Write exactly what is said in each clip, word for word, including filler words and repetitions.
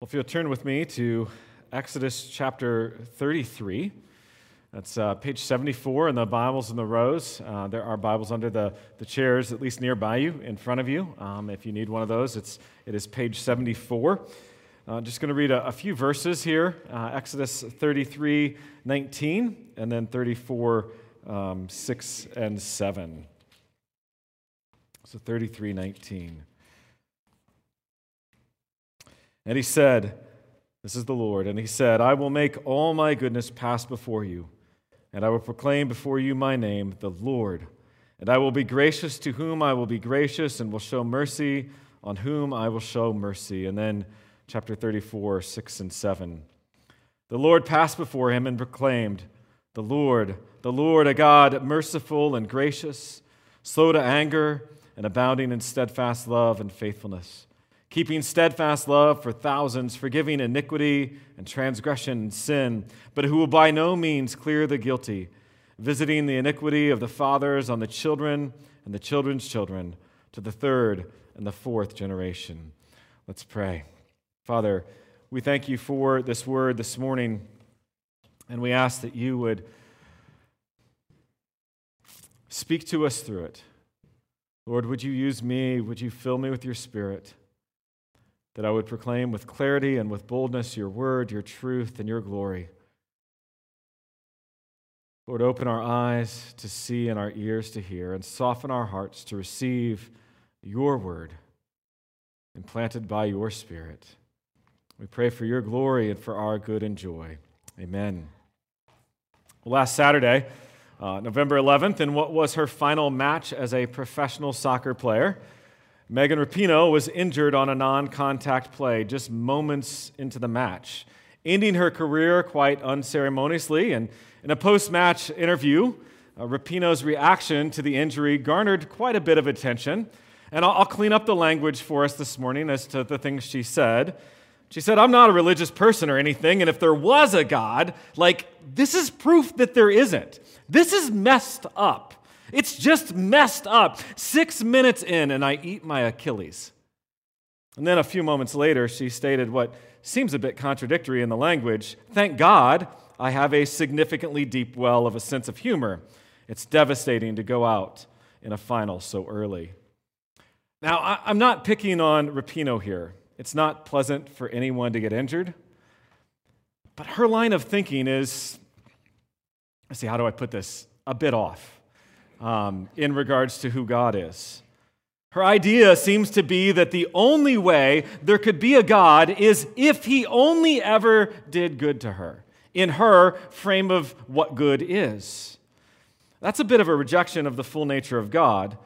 Well, if you'll turn with me to Exodus chapter thirty-three, that's uh, page seventy-four in the Bibles in the rows. Uh, there are Bibles under the, the chairs, at least nearby you, in front of you. Um, if you need one of those, it's, it is page seventy-four. I'm uh, just going to read a, a few verses here, uh, Exodus thirty-three nineteen, and then thirty-four, um, six and seven. So thirty-three nineteen. And he said, this is the Lord, and he said, I will make all my goodness pass before you, and I will proclaim before you my name, the Lord. And I will be gracious to whom I will be gracious, and will show mercy on whom I will show mercy. And then chapter thirty-four, six and seven. The Lord passed before him and proclaimed, the Lord, the Lord, a God merciful and gracious, slow to anger, and abounding in steadfast love and faithfulness, keeping steadfast love for thousands, forgiving iniquity and transgression and sin, but who will by no means clear the guilty, visiting the iniquity of the fathers on the children and the children's children, to the third and the fourth generation. Let's pray. Father, we thank you for this word this morning, and we ask that you would speak to us through it. Lord, would you use me? Would you fill me with your Spirit, that I would proclaim with clarity and with boldness your word, your truth, and your glory. Lord, open our eyes to see and our ears to hear, and soften our hearts to receive your word, implanted by your Spirit. We pray for your glory and for our good and joy. Amen. Well, last Saturday, uh, November eleventh, in what was her final match as a professional soccer player, Megan Rapinoe was injured on a non-contact play just moments into the match, ending her career quite unceremoniously. And in a post-match interview, uh, Rapinoe's reaction to the injury garnered quite a bit of attention. And I'll, I'll clean up the language for us this morning as to the things she said. She said, I'm not a religious person or anything, and if there was a God, like, this is proof that there isn't. This is messed up. It's just messed up. Six minutes in, and I eat my Achilles. And then a few moments later, she stated what seems a bit contradictory in the language. Thank God I have a significantly deep well of a sense of humor. It's devastating to go out in a final so early. Now, I'm not picking on Rapinoe here. It's not pleasant for anyone to get injured. But her line of thinking is, let's see, how do I put this? A bit off. Um, in regards to who God is. Her idea seems to be that the only way there could be a God is if he only ever did good to her, in her frame of what good is. That's a bit of a rejection of the full nature of God,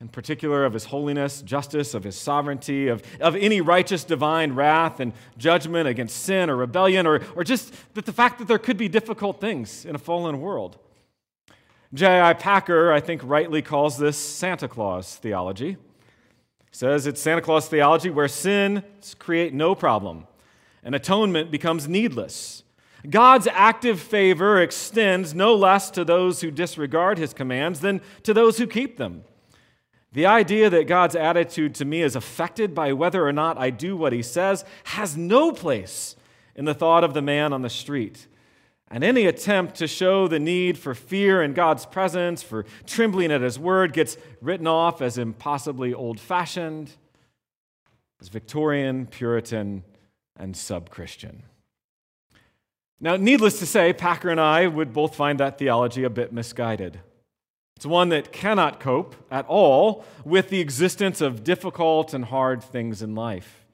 in particular of his holiness, justice, of his sovereignty, of, of any righteous divine wrath and judgment against sin or rebellion, or, or just that the fact that there could be difficult things in a fallen world. J I Packer, I think, rightly calls this Santa Claus theology. He says it's Santa Claus theology where sins create no problem and atonement becomes needless. God's active favor extends no less to those who disregard his commands than to those who keep them. The idea that God's attitude to me is affected by whether or not I do what he says has no place in the thought of the man on the street. And any attempt to show the need for fear in God's presence, for trembling at his word, gets written off as impossibly old-fashioned, as Victorian, Puritan, and sub-Christian. Now, needless to say, Packer and I would both find that theology a bit misguided. It's one that cannot cope at all with the existence of difficult and hard things in life,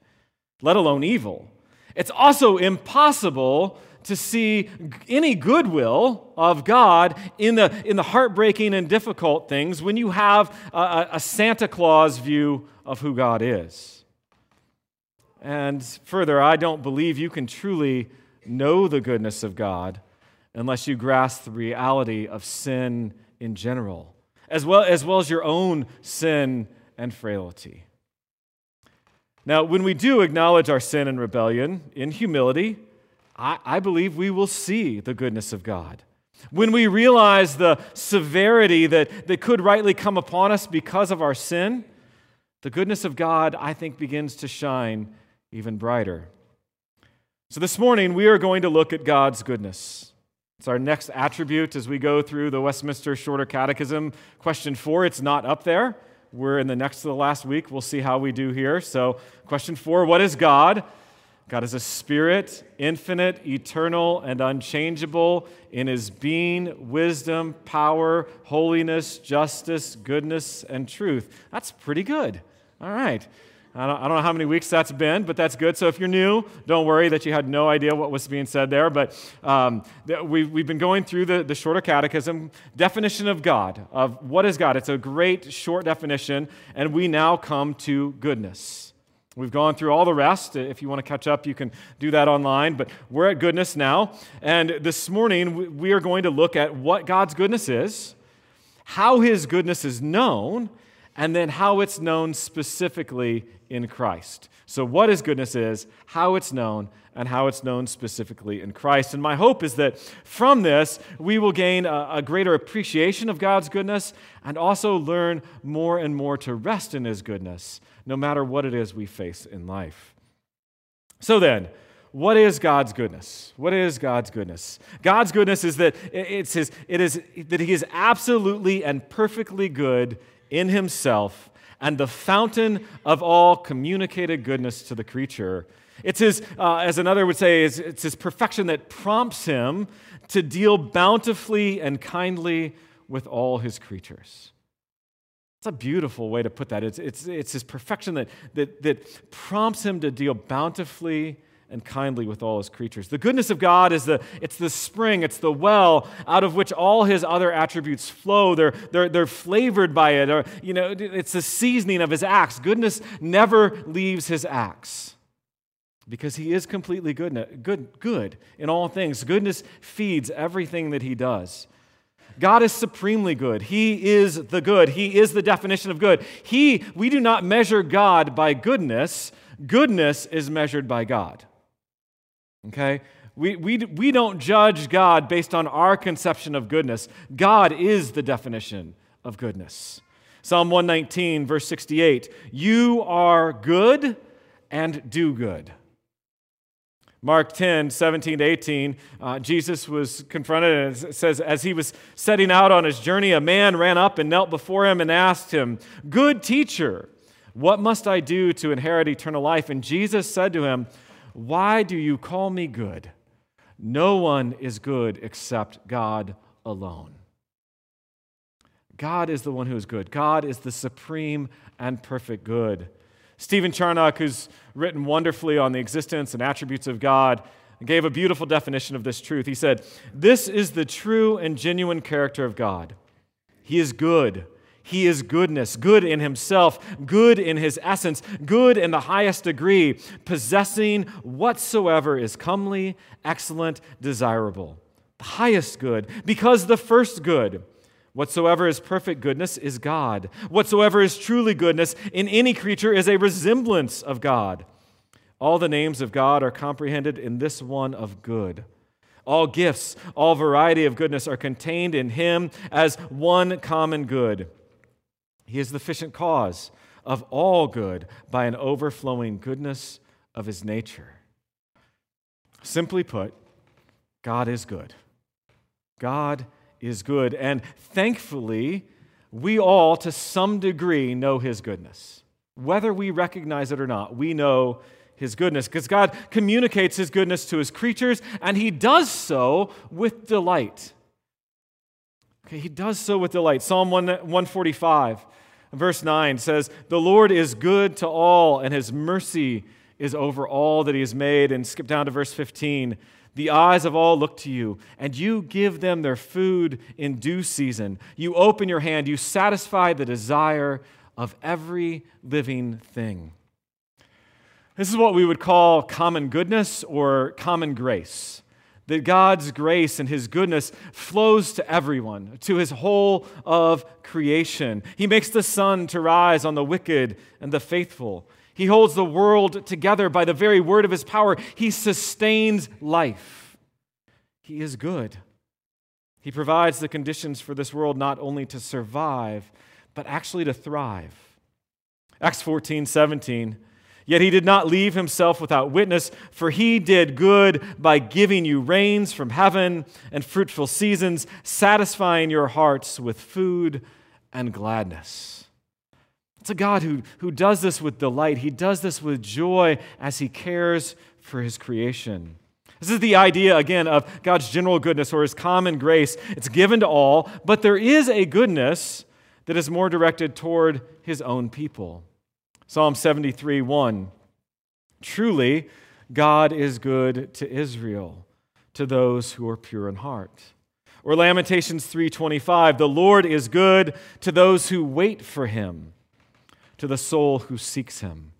let alone evil. It's also impossible to see any goodwill of God in the in the heartbreaking and difficult things when you have a, a Santa Claus view of who God is. And further, I don't believe you can truly know the goodness of God unless you grasp the reality of sin in general, as well as well as your own sin and frailty. Now, when we do acknowledge our sin and rebellion in humility, I believe we will see the goodness of God. When we realize the severity that, that could rightly come upon us because of our sin, the goodness of God, I think, begins to shine even brighter. So this morning, we are going to look at God's goodness. It's our next attribute as we go through the Westminster Shorter Catechism. Question four, it's not up there. We're in the next to the last week. We'll see how we do here. So question four, what is God? God is a spirit, infinite, eternal, and unchangeable in his being, wisdom, power, holiness, justice, goodness, and truth. That's pretty good. All right. I don't, I don't know how many weeks that's been, but that's good. So if you're new, don't worry that you had no idea what was being said there. But um, we've, we've been going through the, the Shorter Catechism, definition of God, of what is God. It's a great short definition, and we now come to goodness. We've gone through all the rest. If you want to catch up, you can do that online. But we're at goodness now. And this morning, we are going to look at what God's goodness is, how his goodness is known, and then how it's known specifically in Christ. So what his goodness is, how it's known, and how it's known specifically in Christ. And my hope is that from this, we will gain a, a greater appreciation of God's goodness and also learn more and more to rest in his goodness, no matter what it is we face in life. So then, what is God's goodness? What is God's goodness? God's goodness is that it's his, it is that he is absolutely and perfectly good in himself, and the fountain of all communicated goodness to the creature. It's his, uh, as another would say, it's, it's his perfection that prompts him to deal bountifully and kindly with all his creatures. It's a beautiful way to put that. It's, it's, it's his perfection that, that, that prompts him to deal bountifully and kindly with all his creatures. The goodness of God is the, it's the spring, it's the well out of which all his other attributes flow. They're, they're, they're flavored by it. Or, you know, it's the seasoning of his acts. Goodness never leaves his acts because he is completely good, good, good in all things. Goodness feeds everything that he does. God is supremely good. He is the good. He is the definition of good. He, we do not measure God by goodness. Goodness is measured by God. Okay? We, we, we don't judge God based on our conception of goodness. God is the definition of goodness. Psalm one nineteen, verse sixty-eight, you are good and do good. Mark ten, seventeen to eighteen, uh, Jesus was confronted, and it says, as he was setting out on his journey, a man ran up and knelt before him and asked him, good teacher, what must I do to inherit eternal life? And Jesus said to him, why do you call me good? No one is good except God alone. God is the one who is good. God is the supreme and perfect good. Stephen Charnock, who's written wonderfully on the existence and attributes of God, gave a beautiful definition of this truth. He said, this is the true and genuine character of God. He is good. He is goodness, good in himself, good in his essence, good in the highest degree, possessing whatsoever is comely, excellent, desirable. The highest good, because the first good, whatsoever is perfect goodness, is God. Whatsoever is truly goodness in any creature is a resemblance of God. All the names of God are comprehended in this one of good. All gifts, all variety of goodness are contained in him as one common good. He is the efficient cause of all good by an overflowing goodness of his nature. Simply put, God is good. God is good. And thankfully, we all, to some degree, know his goodness. Whether we recognize it or not, we know his goodness because God communicates his goodness to his creatures, and he does so with delight. Okay, he does so with delight. Psalm one forty-five, verse nine says, the Lord is good to all, and his mercy is over all that he has made. And skip down to verse fifteen. The eyes of all look to you, and you give them their food in due season. You open your hand, you satisfy the desire of every living thing. This is what we would call common goodness or common grace. That God's grace and his goodness flows to everyone, to his whole of creation. He makes the sun to rise on the wicked and the faithful. He holds the world together by the very word of his power. He sustains life. He is good. He provides the conditions for this world not only to survive, but actually to thrive. Acts fourteen, seventeen. Yet he did not leave himself without witness, for he did good by giving you rains from heaven and fruitful seasons, satisfying your hearts with food and gladness. It's a God who, who does this with delight. He does this with joy as he cares for his creation. This is the idea, again, of God's general goodness or his common grace. It's given to all, but there is a goodness that is more directed toward his own people. Psalm seventy-three, one, truly God is good to Israel, to those who are pure in heart. Or Lamentations three, twenty-five, the Lord is good to those who wait for him, to the soul who seeks him.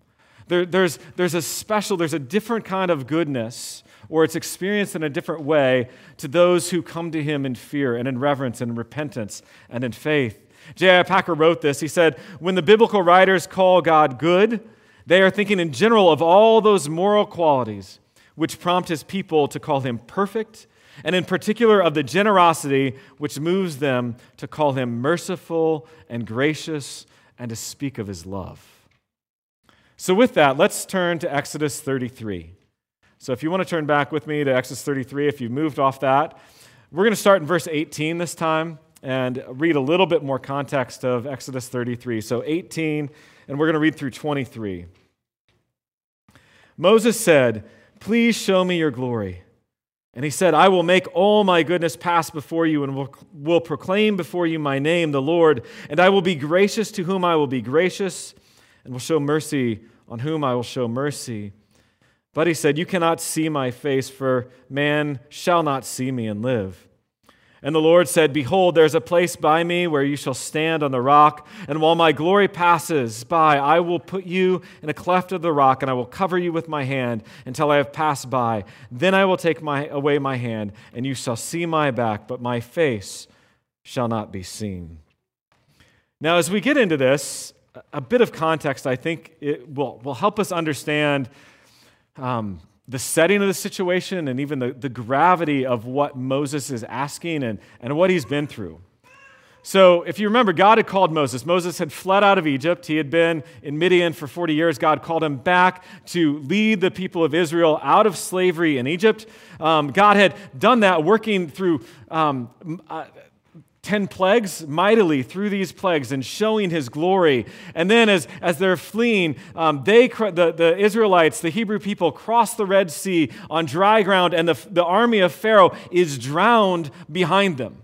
There, there's, there's a special, there's a different kind of goodness, or it's experienced in a different way to those who come to him in fear and in reverence and in repentance and in faith. J I. Packer wrote this. He said, when the biblical writers call God good, they are thinking in general of all those moral qualities which prompt his people to call him perfect, and in particular of the generosity which moves them to call him merciful and gracious and to speak of his love. So with that, let's turn to Exodus thirty-three. So if you want to turn back with me to Exodus thirty-three, if you moved off that, we're going to start in verse eighteen this time and read a little bit more context of Exodus thirty-three. So eighteen, and we're going to read through twenty-three. Moses said, please show me your glory. And he said, I will make all my goodness pass before you and will, will proclaim before you my name, the Lord, and I will be gracious to whom I will be gracious and will show mercy on whom I will show mercy. But he said, you cannot see my face, for man shall not see me and live. And the Lord said, behold, there is a place by me where you shall stand on the rock, and while my glory passes by, I will put you in a cleft of the rock, and I will cover you with my hand until I have passed by. Then I will take my, away my hand, and you shall see my back, but my face shall not be seen. Now, as we get into this, a bit of context, I think, it will, will help us understand um, the setting of the situation and even the, the gravity of what Moses is asking and, and what he's been through. So if you remember, God had called Moses. Moses had fled out of Egypt. He had been in Midian for forty years. God called him back to lead the people of Israel out of slavery in Egypt. Um, God had done that working through um, uh, ten plagues, mightily through these plagues and showing his glory. And then as, as they're fleeing, um, they the, the Israelites, the Hebrew people, cross the Red Sea on dry ground, and the, the army of Pharaoh is drowned behind them.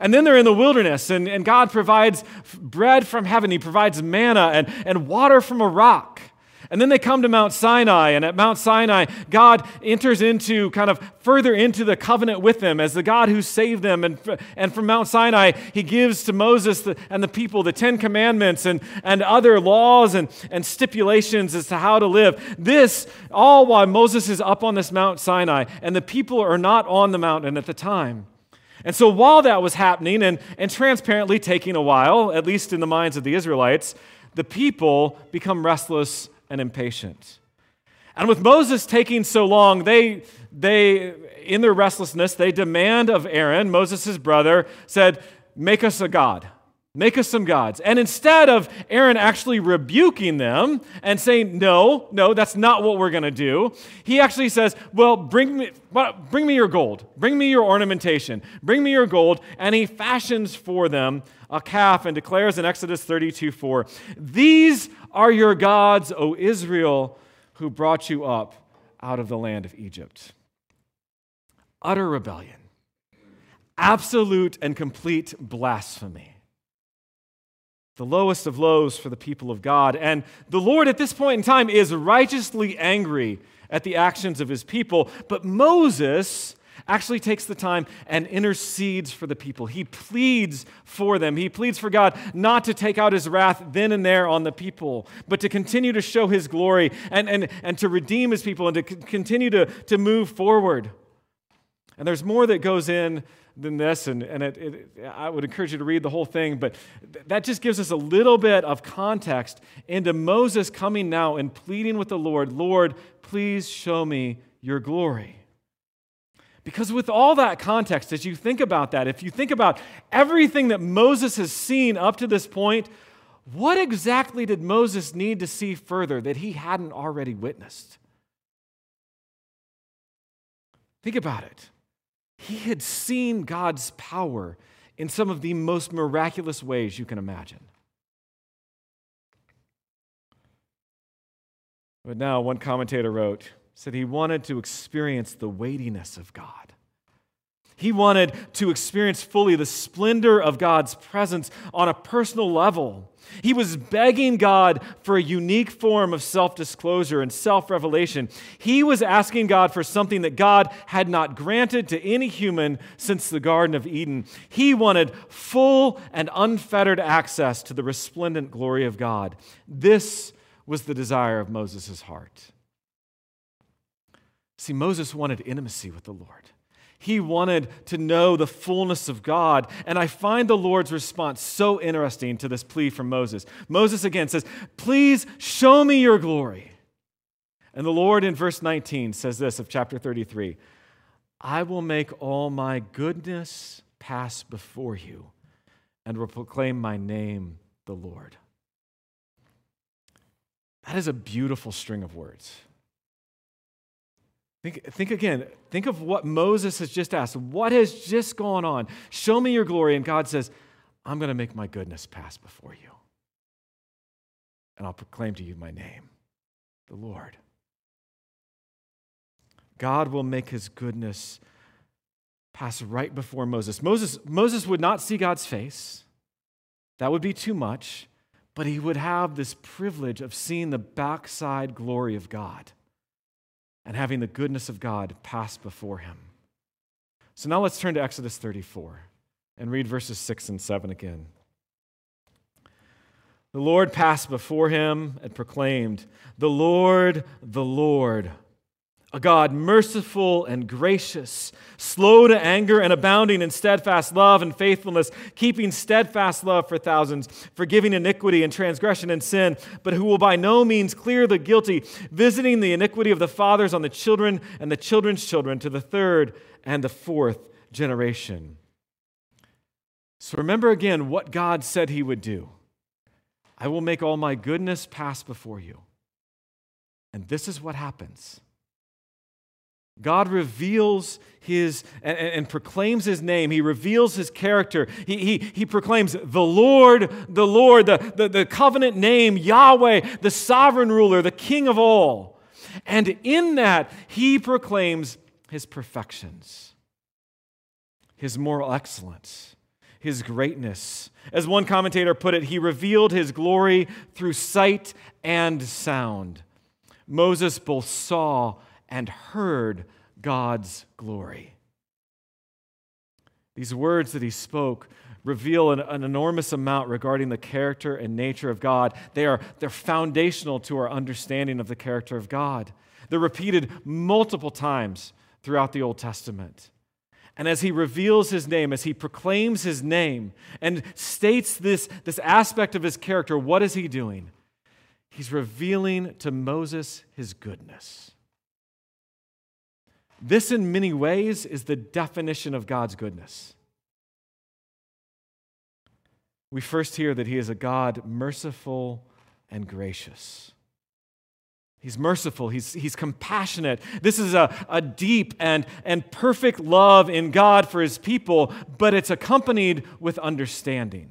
And then they're in the wilderness, and, and God provides bread from heaven. He provides manna and, and water from a rock. And then they come to Mount Sinai, and at Mount Sinai, God enters into, kind of further into the covenant with them as the God who saved them. And, and from Mount Sinai, he gives to Moses the, and the people the Ten Commandments and, and other laws and, and stipulations as to how to live. This, all while Moses is up on this Mount Sinai, and the people are not on the mountain at the time. And so while that was happening, and, and transparently taking a while, at least in the minds of the Israelites, the people become restless and impatient. And with Moses taking so long, they, they, in their restlessness, they demand of Aaron, Moses' brother, said, make us a god. Make us some gods. And instead of Aaron actually rebuking them and saying, no, no, that's not what we're going to do, he actually says, well, bring me, bring me your gold. Bring me your ornamentation. Bring me your gold. And he fashions for them a calf and declares in Exodus thirty-two, four, these are your gods, O Israel, who brought you up out of the land of Egypt. Utter rebellion. Absolute and complete blasphemy. The lowest of lows for the people of God. And the Lord at this point in time is righteously angry at the actions of his people, but Moses actually takes the time and intercedes for the people. He pleads for them. He pleads for God not to take out his wrath then and there on the people, but to continue to show his glory and, and, and to redeem his people and to continue to, to move forward. And there's more that goes in than this, and, and it, it, I would encourage you to read the whole thing, but th- that just gives us a little bit of context into Moses coming now and pleading with the Lord, Lord, please show me your glory. Because with all that context, as you think about that, if you think about everything that Moses has seen up to this point, What exactly did Moses need to see further that he hadn't already witnessed? Think about it. He had seen God's power in some of the most miraculous ways you can imagine. But now, one commentator wrote, said he wanted to experience the weightiness of God. He wanted to experience fully the splendor of God's presence on a personal level. He was begging God for a unique form of self-disclosure and self-revelation. He was asking God for something that God had not granted to any human since the Garden of Eden. He wanted full and unfettered access to the resplendent glory of God. This was the desire of Moses' heart. See, Moses wanted intimacy with the Lord. He wanted to know the fullness of God. And I find the Lord's response so interesting to this plea from Moses. Moses again says, please show me your glory. And the Lord in verse nineteen says this of chapter thirty-three, I will make all my goodness pass before you and will proclaim my name, the Lord. That is a beautiful string of words. Think, think again. Think of what Moses has just asked. What has just gone on? Show me your glory. And God says, I'm going to make my goodness pass before you. And I'll proclaim to you my name, the Lord. God will make his goodness pass right before Moses. Moses, Moses would not see God's face. That would be too much. But he would have this privilege of seeing the backside glory of God and having the goodness of God pass before him. So now let's turn to Exodus thirty-four and read verses six and seven again. The Lord passed before him and proclaimed, the Lord, the Lord, a God merciful and gracious, slow to anger and abounding in steadfast love and faithfulness, keeping steadfast love for thousands, forgiving iniquity and transgression and sin, but who will by no means clear the guilty, visiting the iniquity of the fathers on the children and the children's children to the third and the fourth generation. So remember again what God said he would do. I will make all my goodness pass before you. And this is what happens. God reveals his and, and proclaims his name. He reveals his character. He, he, he proclaims the Lord, the Lord, the, the, the covenant name, Yahweh, the sovereign ruler, the king of all. And in that, he proclaims his perfections, his moral excellence, his greatness. As one commentator put it, he revealed his glory through sight and sound. Moses both saw and heard God's glory. These words that he spoke reveal an, an enormous amount regarding the character and nature of God. They are they're foundational to our understanding of the character of God. They're repeated multiple times throughout the Old Testament. And as he reveals his name, as he proclaims his name and states this, this aspect of his character, what is he doing? He's revealing to Moses his goodness. This, in many ways, is the definition of God's goodness. We first hear that he is a God merciful and gracious. He's merciful. He's, he's compassionate. This is a, a deep and, and perfect love in God for his people, but it's accompanied with understanding.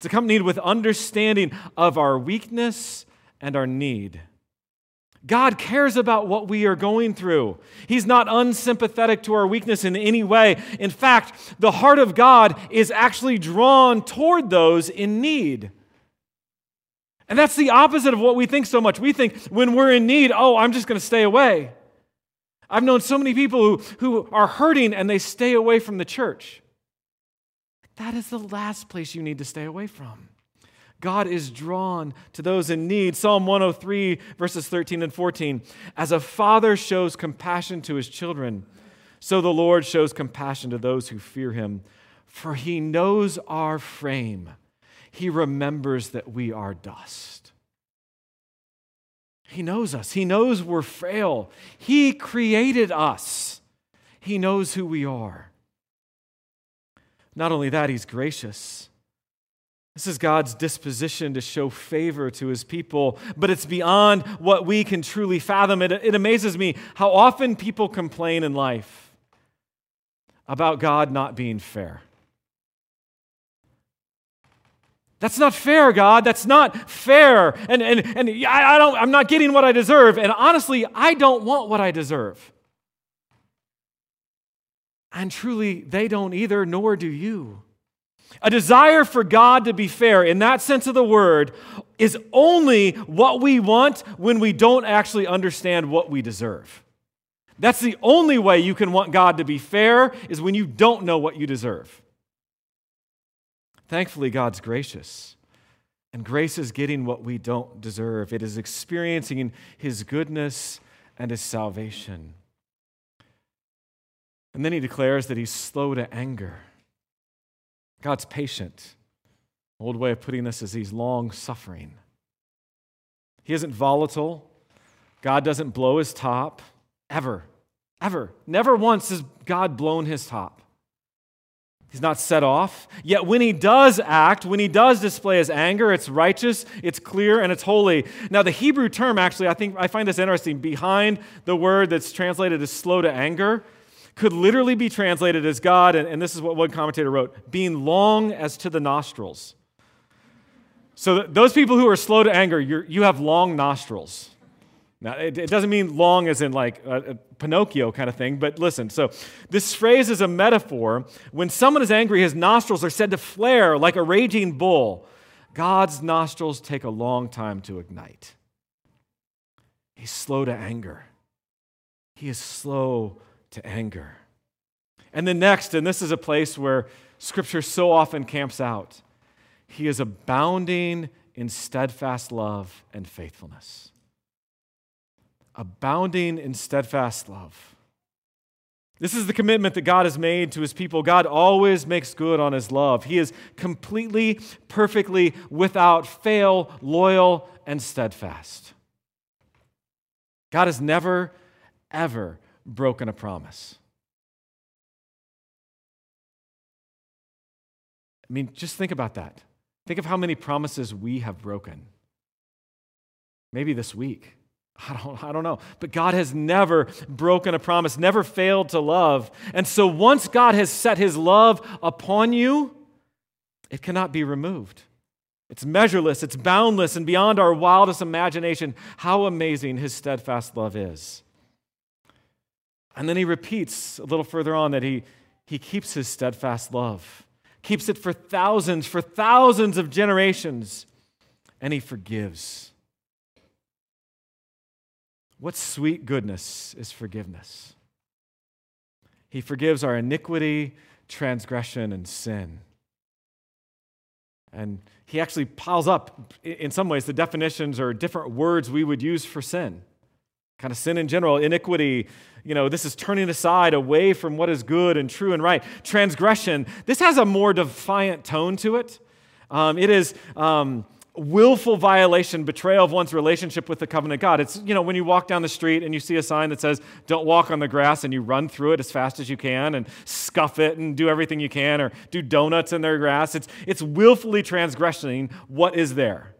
It's accompanied with understanding of our weakness and our need. God cares about what we are going through. He's not unsympathetic to our weakness in any way. In fact, the heart of God is actually drawn toward those in need. And that's the opposite of what we think so much. We think when we're in need, oh, I'm just going to stay away. I've known so many people who, who are hurting and they stay away from the church. That is the last place you need to stay away from. God is drawn to those in need. Psalm one oh three, verses thirteen and fourteen. As a father shows compassion to his children, so the Lord shows compassion to those who fear him. For he knows our frame. He remembers that we are dust. He knows us. He knows we're frail. He created us. He knows who we are. Not only that, he's gracious. This is God's disposition to show favor to his people, but it's beyond what we can truly fathom. It, it amazes me how often people complain in life about God not being fair. That's not fair, God. That's not fair. And, and, and I don't, I'm not getting what I deserve. And honestly, I don't want what I deserve. And truly, they don't either, nor do you. A desire for God to be fair, in that sense of the word, is only what we want when we don't actually understand what we deserve. That's the only way you can want God to be fair, is when you don't know what you deserve. Thankfully, God's gracious, and grace is getting what we don't deserve. It is experiencing his goodness and his salvation. And then he declares that he's slow to anger. God's patient. Old way of putting this is he's long-suffering. He isn't volatile. God doesn't blow his top, ever, ever. Never once has God blown his top. He's not set off. Yet when he does act, when he does display his anger, it's righteous, it's clear, and it's holy. Now the Hebrew term, actually, I think I find this interesting, behind the word that's translated as slow to anger, could literally be translated as God, and, and this is what one commentator wrote, being long as to the nostrils. So th- those people who are slow to anger, you're, you have long nostrils. Now, it, it doesn't mean long as in like a, a Pinocchio kind of thing, but listen, so this phrase is a metaphor. When someone is angry, his nostrils are said to flare like a raging bull. God's nostrils take a long time to ignite. He's slow to anger. He is slow to anger. And then next, and this is a place where Scripture so often camps out, he is abounding in steadfast love and faithfulness. Abounding in steadfast love. This is the commitment that God has made to his people. God always makes good on his love. He is completely, perfectly, without fail, loyal, and steadfast. God has never, ever broken a promise. I mean, just think about that. Think of how many promises we have broken. Maybe this week. I don't, I don't know. But God has never broken a promise, never failed to love. And so once God has set his love upon you, it cannot be removed. It's measureless, it's boundless, and beyond our wildest imagination, how amazing his steadfast love is. And then he repeats a little further on that he, he keeps his steadfast love, keeps it for thousands, for thousands of generations, and he forgives. What sweet goodness is forgiveness? He forgives our iniquity, transgression, and sin. And he actually piles up, in some ways, the definitions or different words we would use for sin. Kind of sin in general, iniquity, you know, this is turning aside away from what is good and true and right. Transgression, this has a more defiant tone to it. Um, it is um, willful violation, betrayal of one's relationship with the covenant God. It's, you know, when you walk down the street and you see a sign that says, don't walk on the grass, and you run through it as fast as you can and scuff it and do everything you can or do donuts in their grass. It's, it's willfully transgressing what is there.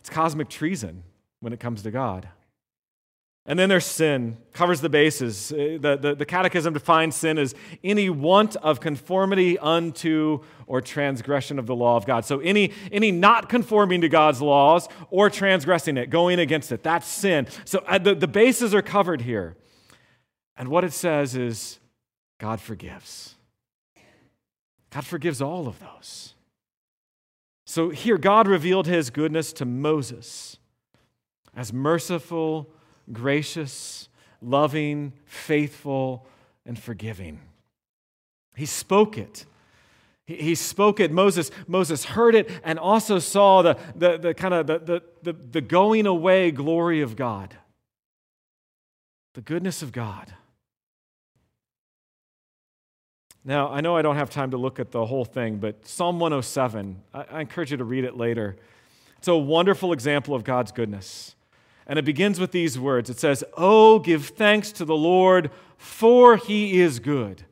It's cosmic treason when it comes to God. And then there's sin, covers the bases. The, the, the Catechism defines sin as any want of conformity unto or transgression of the law of God. So any, any not conforming to God's laws or transgressing it, going against it, that's sin. So the, the bases are covered here. And what it says is God forgives. God forgives all of those. So here, God revealed his goodness to Moses as merciful, gracious, loving, faithful, and forgiving. He spoke it. He, he spoke it. Moses, Moses heard it and also saw the, the, the kind of the, the, the, the going away glory of God, the goodness of God. Now, I know I don't have time to look at the whole thing, but Psalm one oh seven, I, I encourage you to read it later. It's a wonderful example of God's goodness. And it begins with these words. It says, "Oh, give thanks to the Lord, for he is good,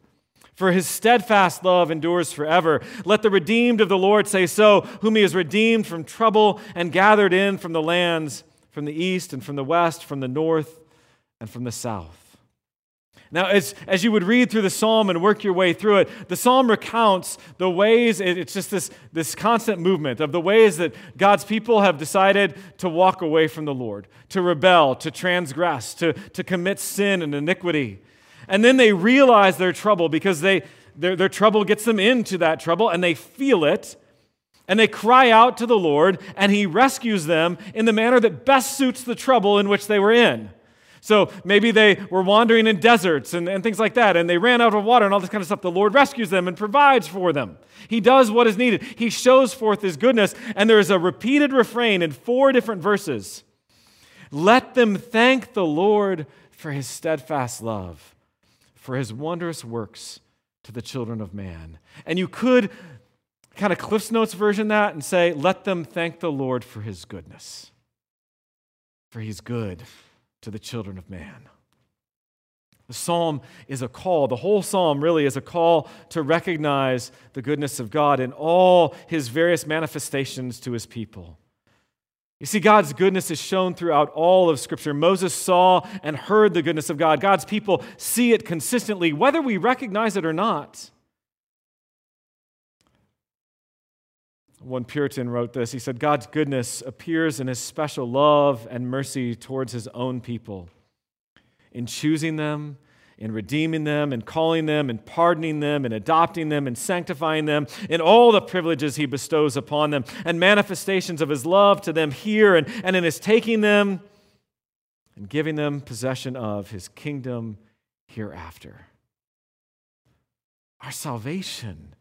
for his steadfast love endures forever. Let the redeemed of the Lord say so, whom he has redeemed from trouble and gathered in from the lands, from the east and from the west, from the north and from the south. Now, as, as you would read through the psalm and work your way through it, the psalm recounts the ways, it, it's just this, this constant movement of the ways that God's people have decided to walk away from the Lord, to rebel, to transgress, to, to commit sin and iniquity. And then they realize their trouble because they their, their trouble gets them into that trouble, and they feel it, and they cry out to the Lord, and he rescues them in the manner that best suits the trouble in which they were in. So maybe they were wandering in deserts and, and things like that, and they ran out of water and all this kind of stuff. The Lord rescues them and provides for them. He does what is needed. He shows forth his goodness, and there is a repeated refrain in four different verses. Let them thank the Lord for his steadfast love, for his wondrous works to the children of man. And you could kind of Cliff's Notes version that and say, let them thank the Lord for his goodness, for he's good to the children of man. The psalm is a call, the whole psalm really is a call to recognize the goodness of God in all his various manifestations to his people. You see, God's goodness is shown throughout all of Scripture. Moses saw and heard the goodness of God. God's people see it consistently, whether we recognize it or not. One Puritan wrote this. He said, God's goodness appears in his special love and mercy towards his own people, in choosing them, in redeeming them, in calling them, in pardoning them, in adopting them, in sanctifying them, in all the privileges he bestows upon them, and manifestations of his love to them here, and, and in his taking them and giving them possession of his kingdom hereafter. Our salvation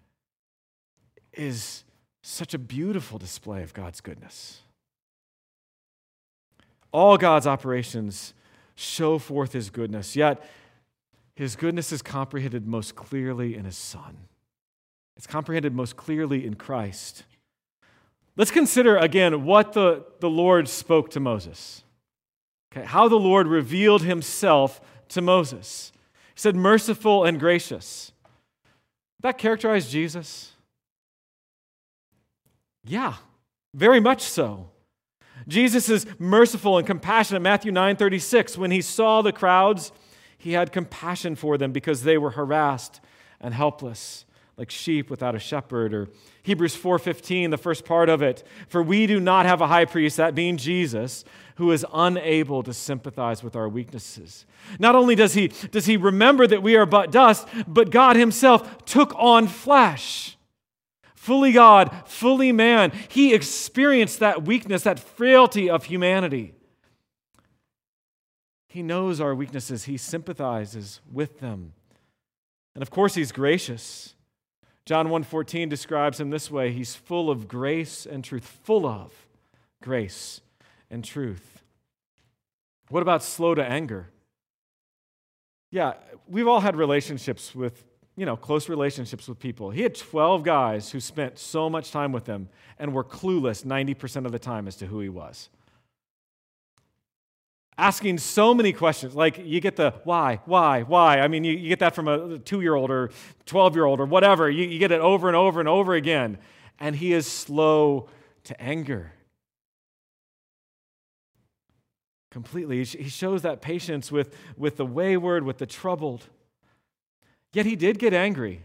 is such a beautiful display of God's goodness. All God's operations show forth his goodness, yet his goodness is comprehended most clearly in his Son. It's comprehended most clearly in Christ. Let's consider again what the, the Lord spoke to Moses. Okay, how the Lord revealed himself to Moses. He said, merciful and gracious. Did that characterize Jesus? Yeah, very much so. Jesus is merciful and compassionate. Matthew nine thirty-six, when he saw the crowds, he had compassion for them because they were harassed and helpless, like sheep without a shepherd. Or Hebrews four fifteen, the first part of it, for we do not have a high priest, that being Jesus, who is unable to sympathize with our weaknesses. Not only does he, does he remember that we are but dust, but God himself took on flesh. Fully God, fully man. He experienced that weakness, that frailty of humanity. He knows our weaknesses. He sympathizes with them. And of course, he's gracious. John one fourteen describes him this way. He's full of grace and truth, full of grace and truth. What about slow to anger? Yeah, we've all had relationships with, you know, close relationships with people. He had twelve guys who spent so much time with him and were clueless ninety percent of the time as to who he was. Asking so many questions, like you get the why, why, why. I mean, you, you get that from a two-year-old or twelve-year-old or whatever. You, you get it over and over and over again. And he is slow to anger. Completely. He shows that patience with, with the wayward, with the troubled. Yet he did get angry.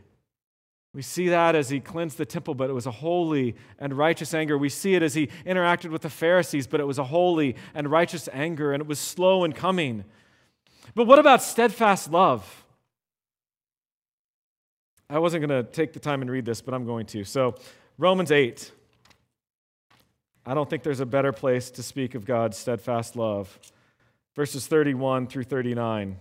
We see that as he cleansed the temple, but it was a holy and righteous anger. We see it as he interacted with the Pharisees, but it was a holy and righteous anger, and it was slow in coming. But what about steadfast love? I wasn't going to take the time and read this, but I'm going to. So Romans eight. I don't think there's a better place to speak of God's steadfast love. Verses thirty-one through thirty-nine.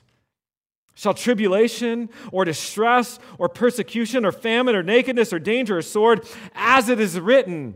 Shall tribulation or distress or persecution or famine or nakedness or danger or sword, as it is written,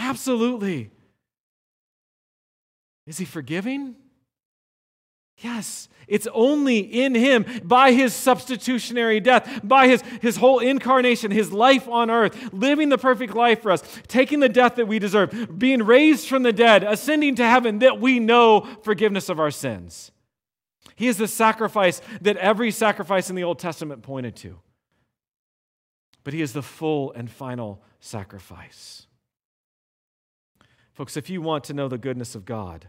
Absolutely. Is he forgiving? Yes. It's only in him, by his substitutionary death, by his, his whole incarnation, his life on earth, living the perfect life for us, taking the death that we deserve, being raised from the dead, ascending to heaven, that we know forgiveness of our sins. He is the sacrifice that every sacrifice in the Old Testament pointed to. But he is the full and final sacrifice. Folks, if you want to know the goodness of God,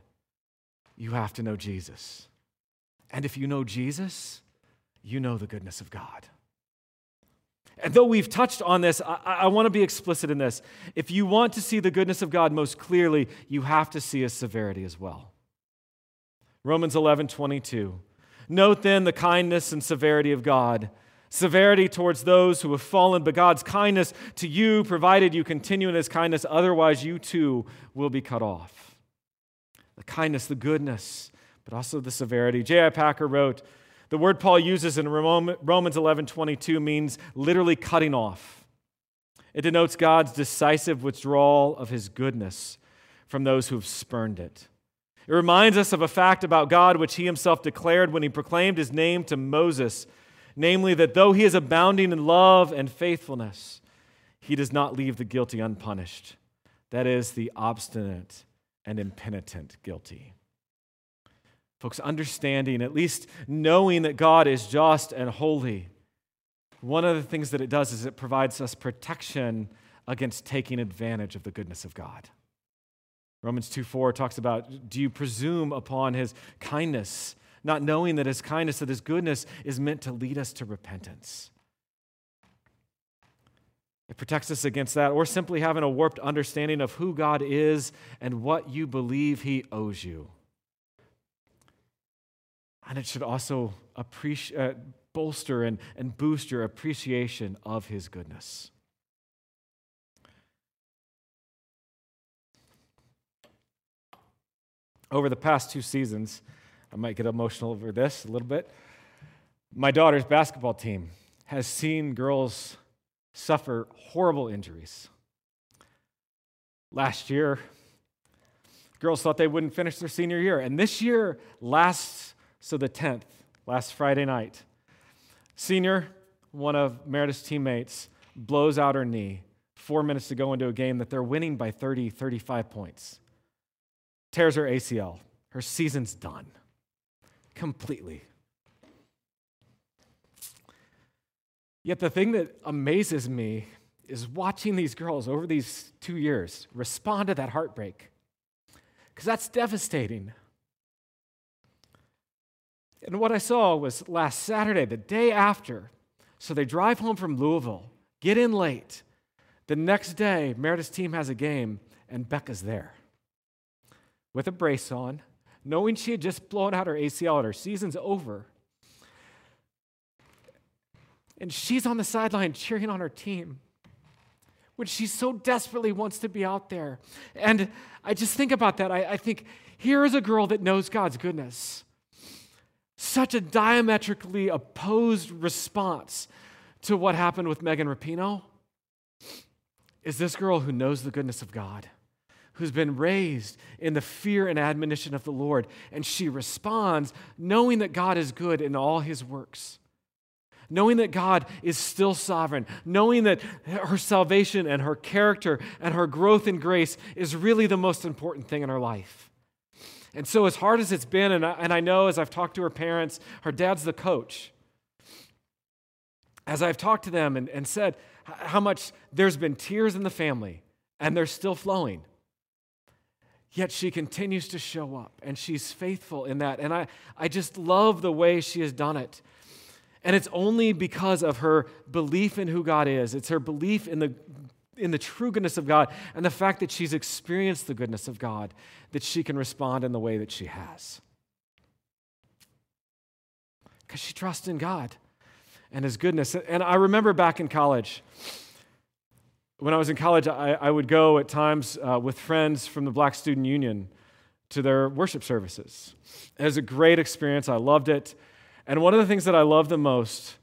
you have to know Jesus. And if you know Jesus, you know the goodness of God. And though we've touched on this, I, I want to be explicit in this. If you want to see the goodness of God most clearly, you have to see his severity as well. Romans eleven twenty-two. Note then the kindness and severity of God. Severity towards those who have fallen, but God's kindness to you, provided you continue in his kindness, otherwise you too will be cut off. The kindness, the goodness, but also the severity. J I Packer wrote, the word Paul uses in Romans eleven twenty-two means literally cutting off. It denotes God's decisive withdrawal of his goodness from those who have spurned it. It reminds us of a fact about God which he himself declared when he proclaimed his name to Moses, namely, that though he is abounding in love and faithfulness, he does not leave the guilty unpunished. That is, the obstinate and impenitent guilty. Folks, understanding, at least knowing that God is just and holy, one of the things that it does is it provides us protection against taking advantage of the goodness of God. Romans two four talks about, do you presume upon his kindness, not knowing that his kindness, that his goodness is meant to lead us to repentance? It protects us against that, or simply having a warped understanding of who God is and what you believe he owes you. And it should also appreci- uh, bolster and, and boost your appreciation of his goodness. Over the past two seasons, I might get emotional over this a little bit. My daughter's basketball team has seen girls suffer horrible injuries. Last year, girls thought they wouldn't finish their senior year. And this year, last, so the tenth, last Friday night, senior, one of Meredith's teammates, blows out her knee four minutes to go into a game that they're winning by thirty, thirty-five points. Tears her A C L. Her season's done. Completely. Yet the thing that amazes me is watching these girls over these two years respond to that heartbreak, because that's devastating. And what I saw was last Saturday, the day after, so they drive home from Louisville, get in late. The next day, Meredith's team has a game, and Becca's there with a brace on, knowing she had just blown out her A C L and her season's over. And she's on the sideline cheering on her team when she so desperately wants to be out there. And I just think about that. I, I think, here is a girl that knows God's goodness. Such a diametrically opposed response to what happened with Megan Rapinoe is this girl who knows the goodness of God, who's been raised in the fear and admonition of the Lord, and she responds knowing that God is good in all his works, knowing that God is still sovereign, knowing that her salvation and her character and her growth in grace is really the most important thing in her life. And so as hard as it's been, and I, and I know as I've talked to her parents, her dad's the coach, as I've talked to them and, and said how much there's been tears in the family, and they're still flowing. Yet she continues to show up, and she's faithful in that. And I, I just love the way she has done it. And it's only because of her belief in who God is. It's her belief in the in the true goodness of God and the fact that she's experienced the goodness of God, that she can respond in the way that she has. Because she trusts in God and His goodness. And I remember back in college, when I was in college, I, I would go at times uh, with friends from the Black Student Union to their worship services. It was a great experience. I loved it. And one of the things that I loved the most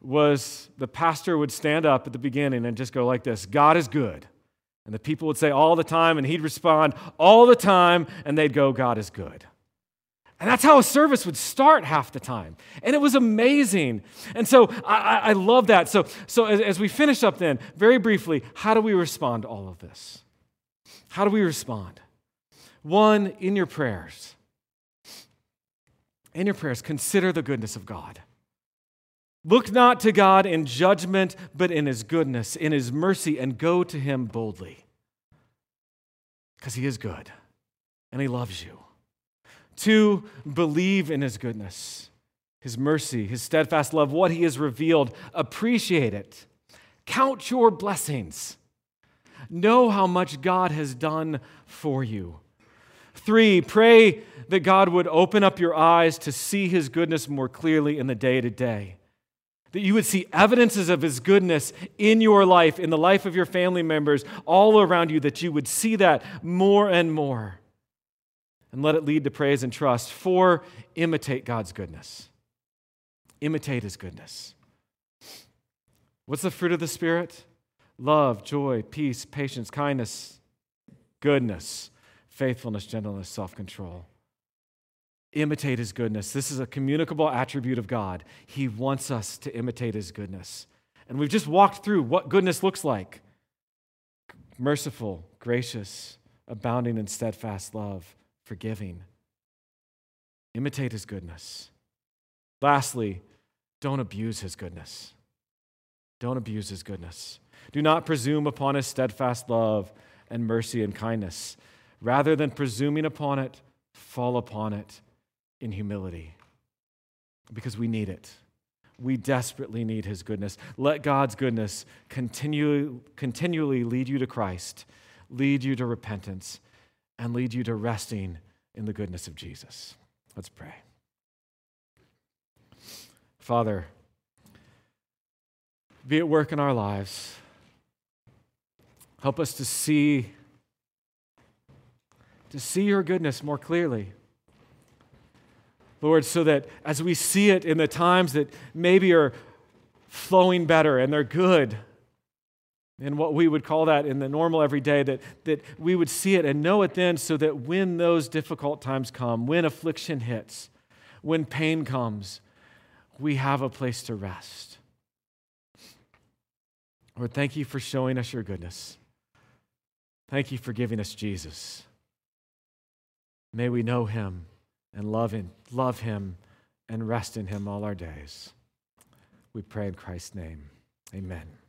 was the pastor would stand up at the beginning and just go like this, "God is good." And the people would say all the time, and he'd respond all the time, and they'd go, "God is good." And that's how a service would start half the time. And it was amazing. And so I, I love that. So, so as, as we finish up then, very briefly, how do we respond to all of this? How do we respond? One, in your prayers. In your prayers, consider the goodness of God. Look not to God in judgment, but in His goodness, in His mercy, and go to Him boldly. Because He is good, and He loves you. Two, believe in His goodness, His mercy, His steadfast love, what He has revealed. Appreciate it. Count your blessings. Know how much God has done for you. Three, pray that God would open up your eyes to see His goodness more clearly in the day-to-day. That you would see evidences of His goodness in your life, in the life of your family members, all around you, that you would see that more and more. And let it lead to praise and trust. Four, imitate God's goodness. Imitate His goodness. What's the fruit of the Spirit? Love, joy, peace, patience, kindness, goodness, faithfulness, gentleness, self-control. Imitate His goodness. This is a communicable attribute of God. He wants us to imitate His goodness. And we've just walked through what goodness looks like. Merciful, gracious, abounding in steadfast love. Forgiving. Imitate His goodness. Lastly, don't abuse His goodness. Don't abuse His goodness. Do not presume upon His steadfast love and mercy and kindness. Rather than presuming upon it, fall upon it in humility. Because we need it. We desperately need His goodness. Let God's goodness continue, continually lead you to Christ, lead you to repentance, and lead you to resting in the goodness of Jesus. Let's pray. Father, be at work in our lives. Help us to see, to see your goodness more clearly. Lord, so that as we see it in the times that maybe are flowing better and they're good, and what we would call that in the normal everyday, that, that we would see it and know it then, so that when those difficult times come, when affliction hits, when pain comes, we have a place to rest. Lord, thank you for showing us your goodness. Thank you for giving us Jesus. May we know him and love him, love him and rest in him all our days. We pray in Christ's name. Amen.